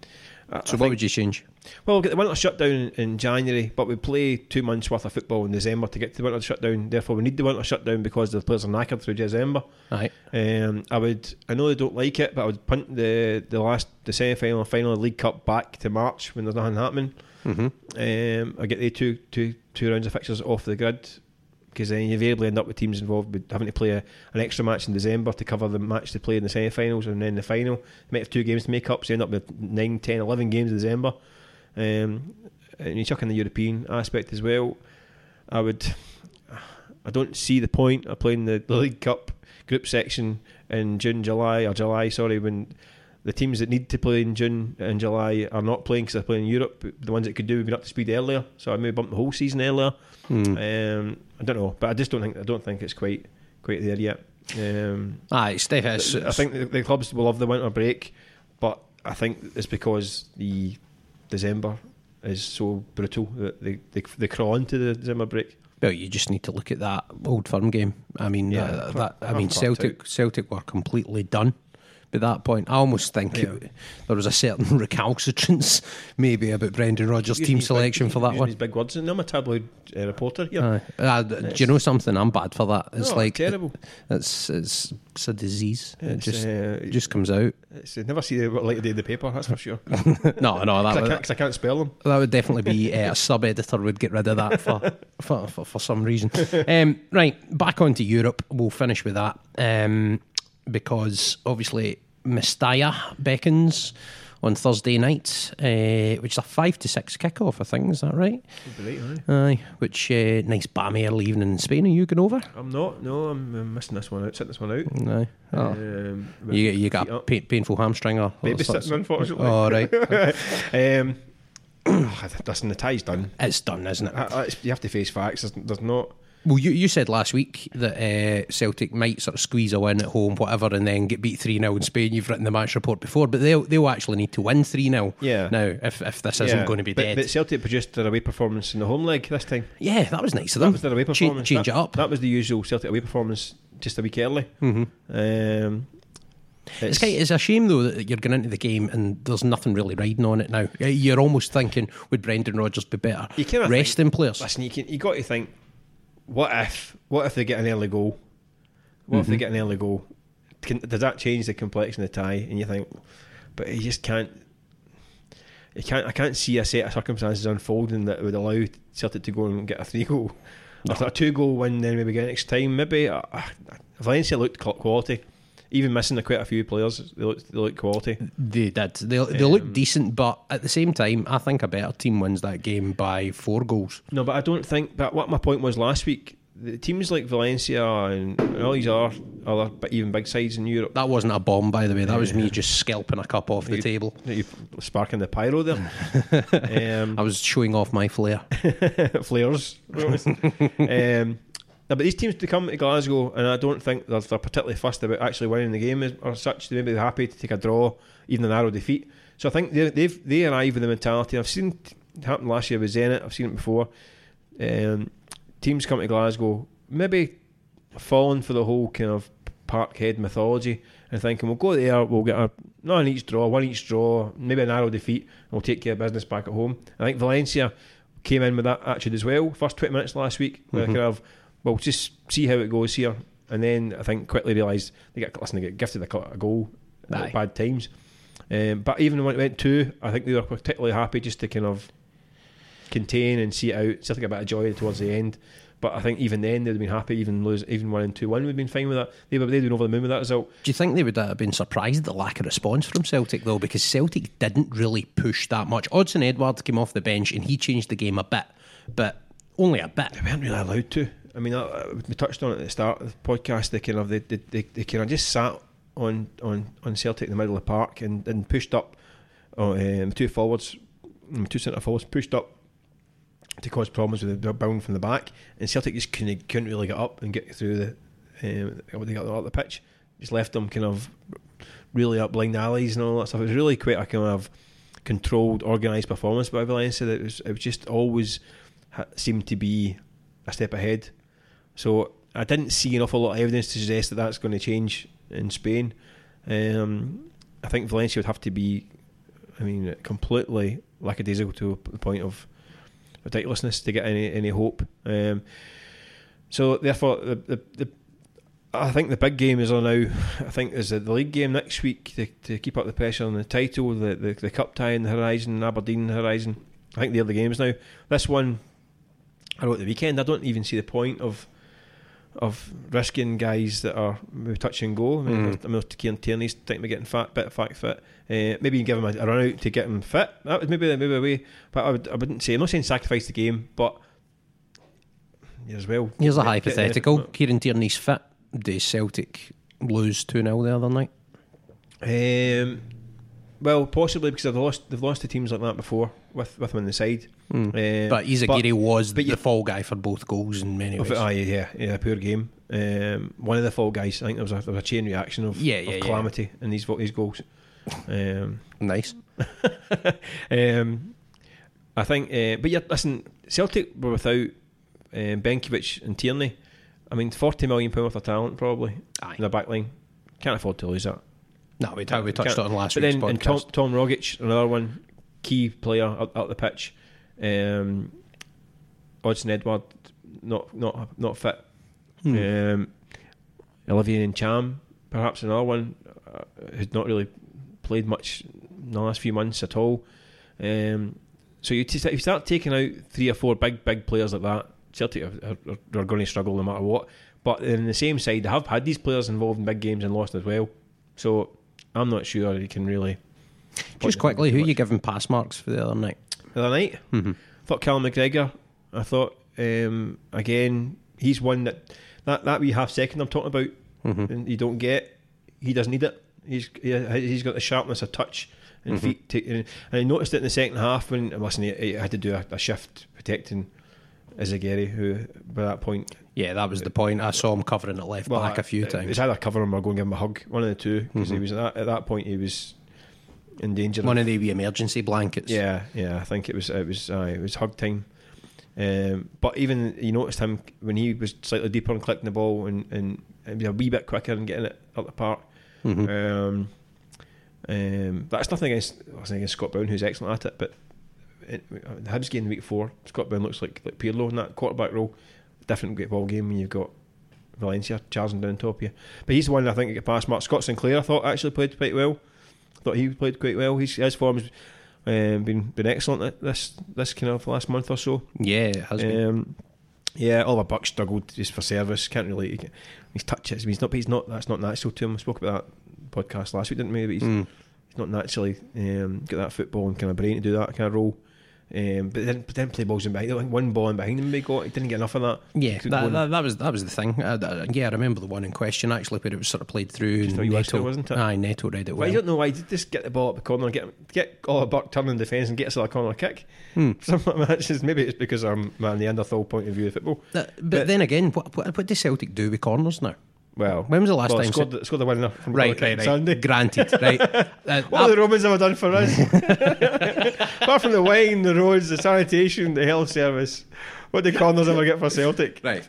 I, so I what think, would you change? Well, we'll get the winter shutdown in January, but we play two months worth of football in December to get to the winter shutdown. Therefore, we need the winter shutdown because the players are knackered through December. Right. Um, I would. I know they don't like it, but I would punt the the last the semi final and final of the League Cup back to March when there's nothing happening. Mm-hmm. Um, I get the two two two rounds of fixtures off the grid, because then you invariably end up with teams involved with having to play a, an extra match in December to cover the match they play in the semi-finals and then the final. They might have two games to make up, so you end up with nine, ten, eleven games in December. Um, and you chuck in the European aspect as well. I would... I don't see the point of playing the, the League Cup group section in June, July, or July, sorry, when the teams that need to play in June and July are not playing because they're playing in Europe. The ones that could do would be up to speed earlier, so I may bump the whole season earlier. Hmm. Um, I don't know, but I just don't think I don't think it's quite quite there yet. Um, ah, it's, it's, I think the, the clubs will love the winter break, but I think it's because the December is so brutal that they they, they crawl into the December break. Well, you just need to look at that Old Firm game. I mean, yeah, uh, that, I mean Celtic Celtic were completely done by that point. I almost think yeah. it, there was a certain recalcitrance maybe about Brendan Rodgers' team selection big, for that one. These big words, and I'm a tabloid uh, reporter here. Uh, uh, do you know something? I'm bad for that. It's no, like terrible. It, it's it's it's a disease. It's, it just uh, just comes out. It's, never see the light of day in the paper. That's for sure. no, no, that because I, I can't spell them. That would definitely be uh, a sub editor would get rid of that for for, for, for some reason. Um, right, back onto Europe. We'll finish with that. Um, because obviously Mestalla beckons on Thursday night, uh, which is a five to six kickoff, I think, is that right? Late, aye. aye. Which, uh, nice balmy early evening in Spain. Are you going over? I'm not, no, I'm, I'm missing this one out, sitting this one out. No. Oh. Um, you you got a pain, painful hamstring or... Baby sitting, unfortunately. Oh, right. um, listen, the tie's done. It's done, isn't it? I, I, you have to face facts, there's, there's not... Well, you, you said last week that uh, Celtic might sort of squeeze a win at home, whatever, and then get beat three nil in Spain. You've written the match report before, but they'll, they'll actually need to win three nil yeah. now if, if this yeah. isn't going to be but, dead. But Celtic produced their away performance in the home leg this time. Yeah, that was nice of them. That was their away performance. Ch- change that, it up. That was the usual Celtic away performance just a week early. Mm-hmm. Um, it's, it's, kind of, it's a shame, though, that you're going into the game and there's nothing really riding on it now. You're almost thinking, would Brendan Rodgers be better resting think, players? Listen, you've you got to think, What if What if they get an early goal? What mm-hmm. if they get an early goal? Can, does that change the complexion of the tie? And you think, but you just can't. You can't. I can't see a set of circumstances unfolding that would allow Celtic to go and get a three goal, no. or a two goal win. Then maybe get next time. Maybe uh, Valencia looked quality, even missing quite a few players. They looked. They looked quality. They did. They they um, looked decent, but at the same time, I think a better team wins that game by four goals. No, but I don't think. But what my point was last week, the teams like Valencia and, and all these other, other even big sides in Europe. That wasn't a bomb, by the way. That was me just scalping a cup off the you, table. You sparking the pyro there. um, I was showing off my flair. Flares. um, no, but these teams to come to Glasgow, and I don't think they're, they're particularly fussed about actually winning the game or such. They may be happy to take a draw, even a narrow defeat. So I think they they've, they arrive with the mentality. I've seen it happen last year with Zenit. I've seen it before. Um, teams come to Glasgow, maybe falling for the whole kind of Parkhead mythology and thinking, we'll go there, we'll get a not an each draw, one each draw, maybe a narrow defeat, and we'll take care of business back at home. I think Valencia came in with that attitude as well. First twenty minutes last week, where mm-hmm. kind of, well, just see how it goes here. And then I think quickly realised they got listen, they got gifted a, a goal Aye. at bad times. Um, but even when it went two, I think they were particularly happy just to kind of contain and see it out. Still, think a bit of joy towards the end. But I think even then they'd have been happy. Even lose, even one and two one would have been fine with that. They'd have been over the moon with that result. Do you think they would have been surprised at the lack of response from Celtic though? Because Celtic didn't really push that much. Odsonne Edouard came off the bench and he changed the game a bit, but only a bit. They weren't really allowed to. I mean, I, we touched on it at the start of the podcast. They kind of they they, they, they kind of just sat on, on, on Celtic in the middle of the park and, and pushed up. Oh, um, two forwards, two centre forwards pushed up to cause problems with the bound from the back, and Celtic just couldn't, couldn't really get up and get through the um, they got up the pitch, just left them kind of really up blind alleys and all that stuff. It was really quite a kind of controlled, organised performance by Valencia. It was, it was just always ha- seemed to be a step ahead. So I didn't see an awful lot of evidence to suggest that that's going to change in Spain. Um, I think Valencia would have to be, I mean, completely lackadaisical to the point of ridiculousness to get any any hope. Um, so therefore, the, the the I think the big game is on now. I think is the, the league game next week to, to keep up the pressure on the title, the, the the cup tie in the horizon, Aberdeen in the horizon. I think they're the games now. This one, I wrote the weekend. I don't even see the point of of risking guys that are maybe touch and go. I mean, mm. I mean Kieran Tierney's thinking of getting fat, bit of fact fit. Uh, maybe you can give him a, a run out to get him fit. That was maybe maybe a way. But I would I wouldn't say I'm not saying sacrifice the game, but as well. Here's a hypothetical: uh, Kieran Tierney's fit. Did Celtic lose two nil the other night? Um, well, possibly because they've lost they've lost to teams like that before with with him on the side. Mm. Um, but Izaguirre was but the you, fall guy for both goals in many ways. Oh, yeah, yeah, poor game. Um, one of the fall guys. I think there was a, there was a chain reaction of, yeah, yeah, of calamity yeah. in these these goals. Um, nice. um, I think, uh, but yeah, listen, Celtic were without um, Benkovic and Tierney. I mean, forty million pound worth of talent probably Aye. in the back line. Can't afford to lose that. No, we, t- we touched on last but week's then, podcast. And Tom, Tom Rogic, another one, key player up, up the pitch. Um, Odsonne Edouard not not not fit. Hmm. Um, Olivier N'Cham, perhaps another one uh, who's not really played much in the last few months at all. Um, so you, t- if you start taking out three or four big big players like that, Celtic are, are, are going to struggle no matter what. But in the same side, they have had these players involved in big games and lost as well. So I'm not sure you can really. Just quickly, who are you giving pass marks for the other night? The other night, mm-hmm. I thought Al McGregor. I thought um, again, he's one that that, that wee half second I'm talking about, mm-hmm. and you don't get. He doesn't need it. He's he, he's got the sharpness of touch and mm-hmm. feet. To, and I noticed it in the second half when listen, he, he had to do a, a shift protecting Izaguirre, who by that point, yeah, that was the point. I saw him covering it left well, back a few it, times. It's either cover him or go and give him a hug. One of the two, because mm-hmm. he was at that, at that point he was. In danger. One of the wee emergency blankets. Yeah, yeah. I think it was it was uh, it was hug time. Um, but even you noticed him when he was slightly deeper and clicking the ball and and it was a wee bit quicker and getting it up the park. Mm-hmm. Um, um, that's nothing against nothing against Scott Brown, who's excellent at it. But it, the Hibs game in week four, Scott Brown looks like like Pirlo in that quarterback role. Different great ball game when you've got Valencia charging down top of you. But he's the one I think got past Mark Scott Sinclair. I thought actually played quite well. Thought he played quite well. He's, his form's um, been been excellent this this kind of last month or so. Yeah, it has um, been. Yeah, Oliver Burke struggled just for service. Can't really. He, he's touches. I mean, he's not. He's not. That's not natural to him. I spoke about that podcast last week, didn't we? But he's, mm. he's not naturally um, got that football and kind of brain to do that kind of role. Um, but then, but then play balls in behind. I think one ball in behind him they got. He didn't get enough of that. Yeah, that, that, that was that was the thing. I, I, yeah, I remember the one in question actually, where it was sort of played through. And Neto, it, wasn't it? Aye, Neto read it well. But I don't know why he did just get the ball up the corner, and get get Oliver Burke turning defence and gets a corner kick. Hmm. Some matches, maybe it's because I'm man Neanderthal point of view of football. That, but, but then again, what, what what do Celtic do with corners now? Well, when was the last well, time? Scored the, scored the winner from right, right, right. Sunday. Granted, right. Uh, what have the Romans ever done for us? Apart from the wine, the roads, the sanitation, the health service, what do Connors ever get for Celtic? Right,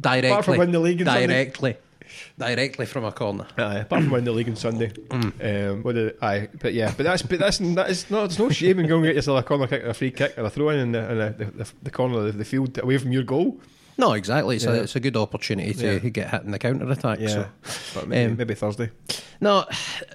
directly. Apart from winning the league on directly, Sunday. directly from a corner. Aye, apart from winning the league on Sunday. Mm. Um, what did aye? But yeah, but that's but that's that is not. There's no shame in going and get yourself a corner kick, or a free kick, or a throw in in the, in the, the, the corner of the field away from your goal. No, exactly. It's, yeah. a, it's a good opportunity to yeah. get hit in the counter attack. Yeah. So. But maybe, um, maybe Thursday. No,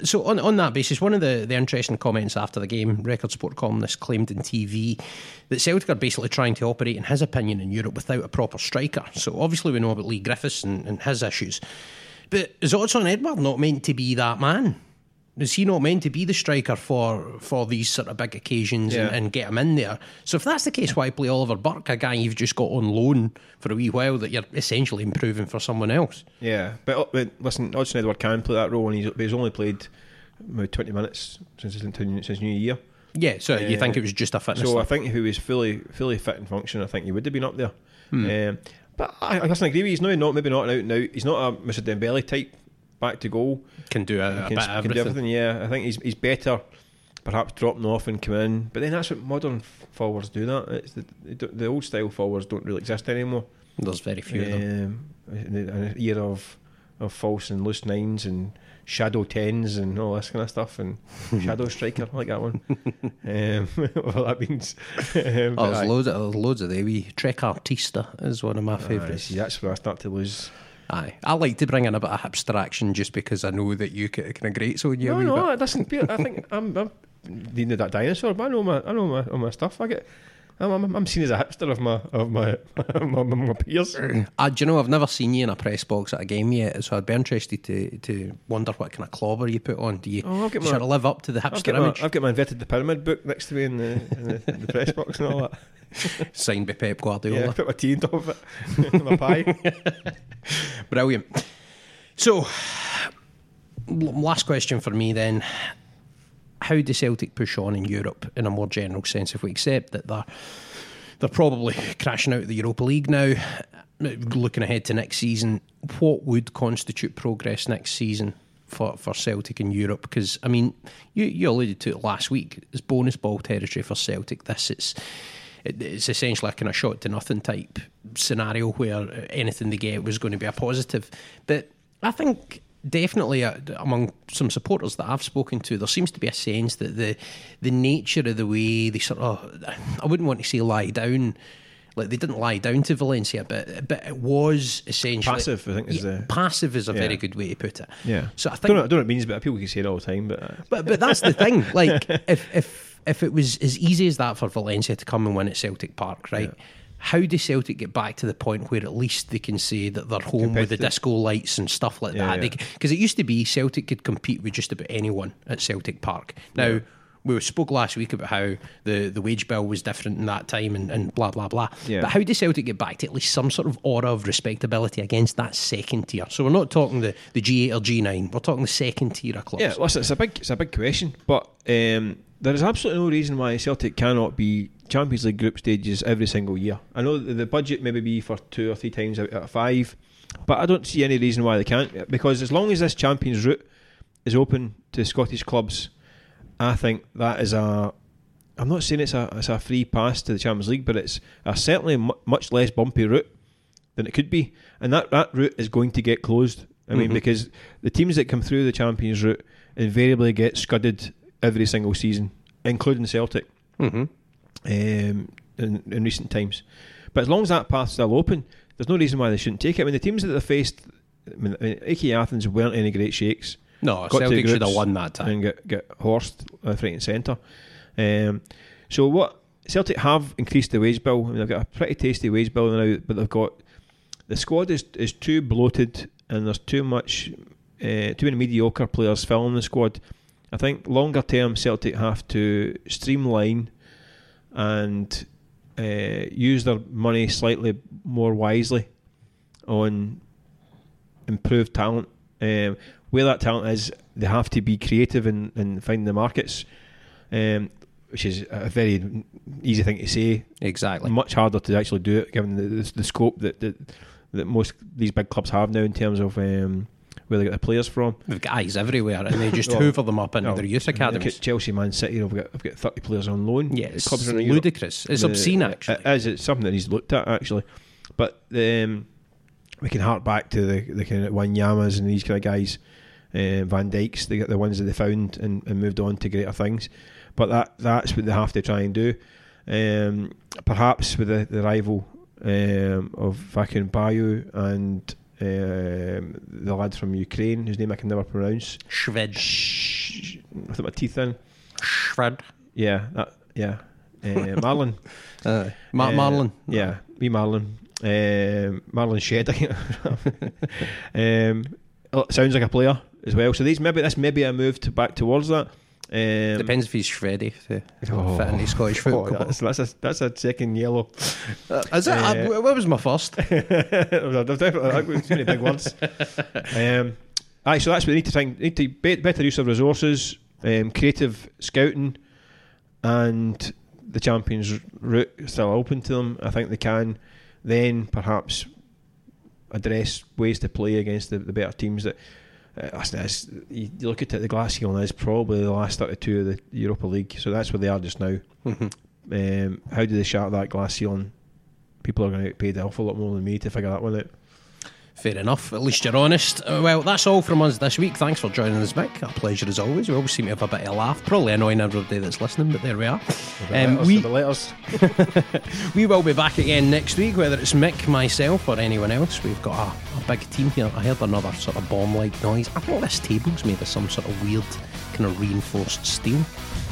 so on on that basis, one of the, the interesting comments after the game, Record Sport columnist claimed in T V that Celtic are basically trying to operate, in his opinion, in Europe without a proper striker. So obviously we know about Lee Griffiths and, and his issues. But is Odsonne Edouard not meant to be that man? Is he not meant to be the striker for, for these sort of big occasions yeah. and, and get him in there? So if that's the case, why play Oliver Burke, a guy you've just got on loan for a wee while that you're essentially improving for someone else? Yeah, but, but listen, Odsonne Edouard can play that role, and he's, but he's only played about twenty minutes since, since New Year. Yeah, so uh, you think it was just a fitness? So thing? I think if he was fully fully fit and functioning, I think he would have been up there. Hmm. Um, but I, I agree with you, he's not, maybe not an out and out, he's not a Mister Dembele type. Back to goal, can do a, a can, bit can everything. Do everything. Yeah, I think he's he's better, perhaps dropping off and coming in. But then that's what modern forwards do. That it's the the old style forwards don't really exist anymore. There's very few um, of them. An era of of false and loose nines and shadow tens and all this kind of stuff and shadow striker like that one. um, well, that means. um, oh, there's loads of there's loads of the wee Trek Artista is one of my favourites. See, that's where I start to lose. Aye, I like to bring in a bit of abstraction just because I know that you can grate on you. No, a wee no, bit. Listen, Peter, I think I'm, I'm needing that dinosaur, but I know my, I know my, all my stuff. I get, I'm, I'm, I'm seen as a hipster of my, of my, my, my peers. Uh, do you know I've never seen you in a press box at a game yet, so I'd be interested to, to wonder what kind of clobber you put on. Do you oh, sort of live up to the hipster I'll image? My, I've got my Invented the Pyramid book next to me in the, in the, in the press box and all that. Signed by Pep Guardiola. Yeah, I put my tea on top of it. My pie. Brilliant. So, last question for me then. How do Celtic push on in Europe in a more general sense, if we accept that they're they're probably crashing out of the Europa League now, looking ahead to next season? What would constitute progress next season for, for Celtic in Europe? Because, I mean, you, you alluded to it last week. It's bonus ball territory for Celtic. This it's It's essentially a kind of shot to nothing type scenario where anything they get was going to be a positive. But I think definitely among some supporters that I've spoken to, there seems to be a sense that the the nature of the way they sort of, I wouldn't want to say lie down, like they didn't lie down to Valencia, but but it was essentially passive. I think is yeah, the passive is a yeah. very good way to put it. Yeah. So I think I don't know, I don't know what it means, but people can say it all the time. But but, but that's the thing. Like if if. If it was as easy as that for Valencia to come and win at Celtic Park, right? Yeah. How do Celtic get back to the point where at least they can say that they're home with the disco lights and stuff like yeah, that? Because yeah. it used to be Celtic could compete with just about anyone at Celtic Park. Now, yeah. we spoke last week about how the, the wage bill was different in that time and, and blah, blah, blah. Yeah. But how do Celtic get back to at least some sort of aura of respectability against that second tier? So we're not talking the, the G eight or G nine. We're talking the second tier of clubs. Yeah, listen, it's a big, it's a big question, but... Um, there is absolutely no reason why Celtic cannot be Champions League group stages every single year. I know that the budget maybe be for two or three times out of five, but I don't see any reason why they can't, because as long as this Champions route is open to Scottish clubs, I think that is a... I'm not saying it's a, it's a free pass to the Champions League, but it's a certainly m- much less bumpy route than it could be. And that, that route is going to get closed. I mean, mm-hmm. because the teams that come through the Champions route invariably get scudded every single season, including Celtic, mm-hmm. um, in, in recent times. But as long as that path's still open, there's no reason why they shouldn't take it. I mean, the teams that they faced, I mean, A K Athens weren't any great shakes. No, got Celtic should have won that time and get get horsed left, right, and centre. Um, so what Celtic have increased the wage bill. I mean, they've got a pretty tasty wage bill now, but they've got the squad is is too bloated and there's too much, uh, too many mediocre players filling the squad. I think longer term Celtic have to streamline and uh, use their money slightly more wisely on improved talent. Um, where that talent is, they have to be creative in, in finding the markets, um, which is a very easy thing to say. Exactly. Much harder to actually do it, given the, the, the scope that, that that most these big clubs have now in terms of um, where they get the players from. They've got eyes everywhere, and they just well, hoover them up into no, their youth academies. Chelsea, Man City, I've got, I've got thirty players on loan. Yeah, it's clubs ludicrous. It's the, obscene, actually. It is. It's something that he's looked at, actually. But um, we can hark back to the, the kind of Wanyamas and these kind of guys, uh, Van Dijks, they got the ones that they found and, and moved on to greater things. But that that's what they have to try and do. Um, perhaps with the, the rival um, of Vakan Bayu and... Um, the lad from Ukraine whose name I can never pronounce, Shved. Sh- I put my teeth in Shved. Yeah, that, yeah. Uh, Marlon. Uh, Ma- uh, Marlon. Yeah, wee Marlon. Um, Marlon Shved. um, sounds like a player as well. So these maybe this maybe a move to back towards that. Um, Depends if he's shreddy. If oh, fit in Scottish football. Oh, that's, that's, a, that's a second yellow. Uh, is it? Uh, I, where was my first? Definitely too many big words. Um, aye, so that's what we need to think. Need to better use of resources, um, creative scouting, and the Champions route still open to them. I think they can then perhaps address ways to play against the, the better teams that. That's, that's, you look at it, the glass ceiling is probably the last thirty-two of the Europa League, so that's where they are just now. Mm-hmm. Um, how do they shatter that glass ceiling? People are going to get paid an awful lot more than me to figure that one out. Fair enough, at least you're honest. Uh, well, that's all from us this week. Thanks for joining us, Mick. A pleasure as always. We always seem to have a bit of a laugh, probably annoying everybody that's listening, but there we are. Um, we, we will be back again next week, whether it's Mick, myself or anyone else. We've got a, a big team here. I heard another sort of bomb-like noise. I think this table's made of some sort of weird kind of reinforced steel.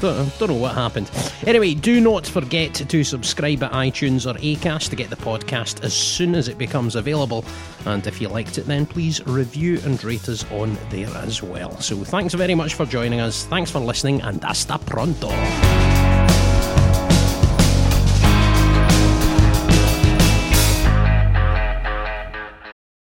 Don't, don't know what happened. Anyway, do not forget to subscribe at iTunes or Acast to get the podcast as soon as it becomes available. And if you liked it, then please review and rate us on there as well. So thanks very much for joining us. Thanks for listening, and hasta pronto.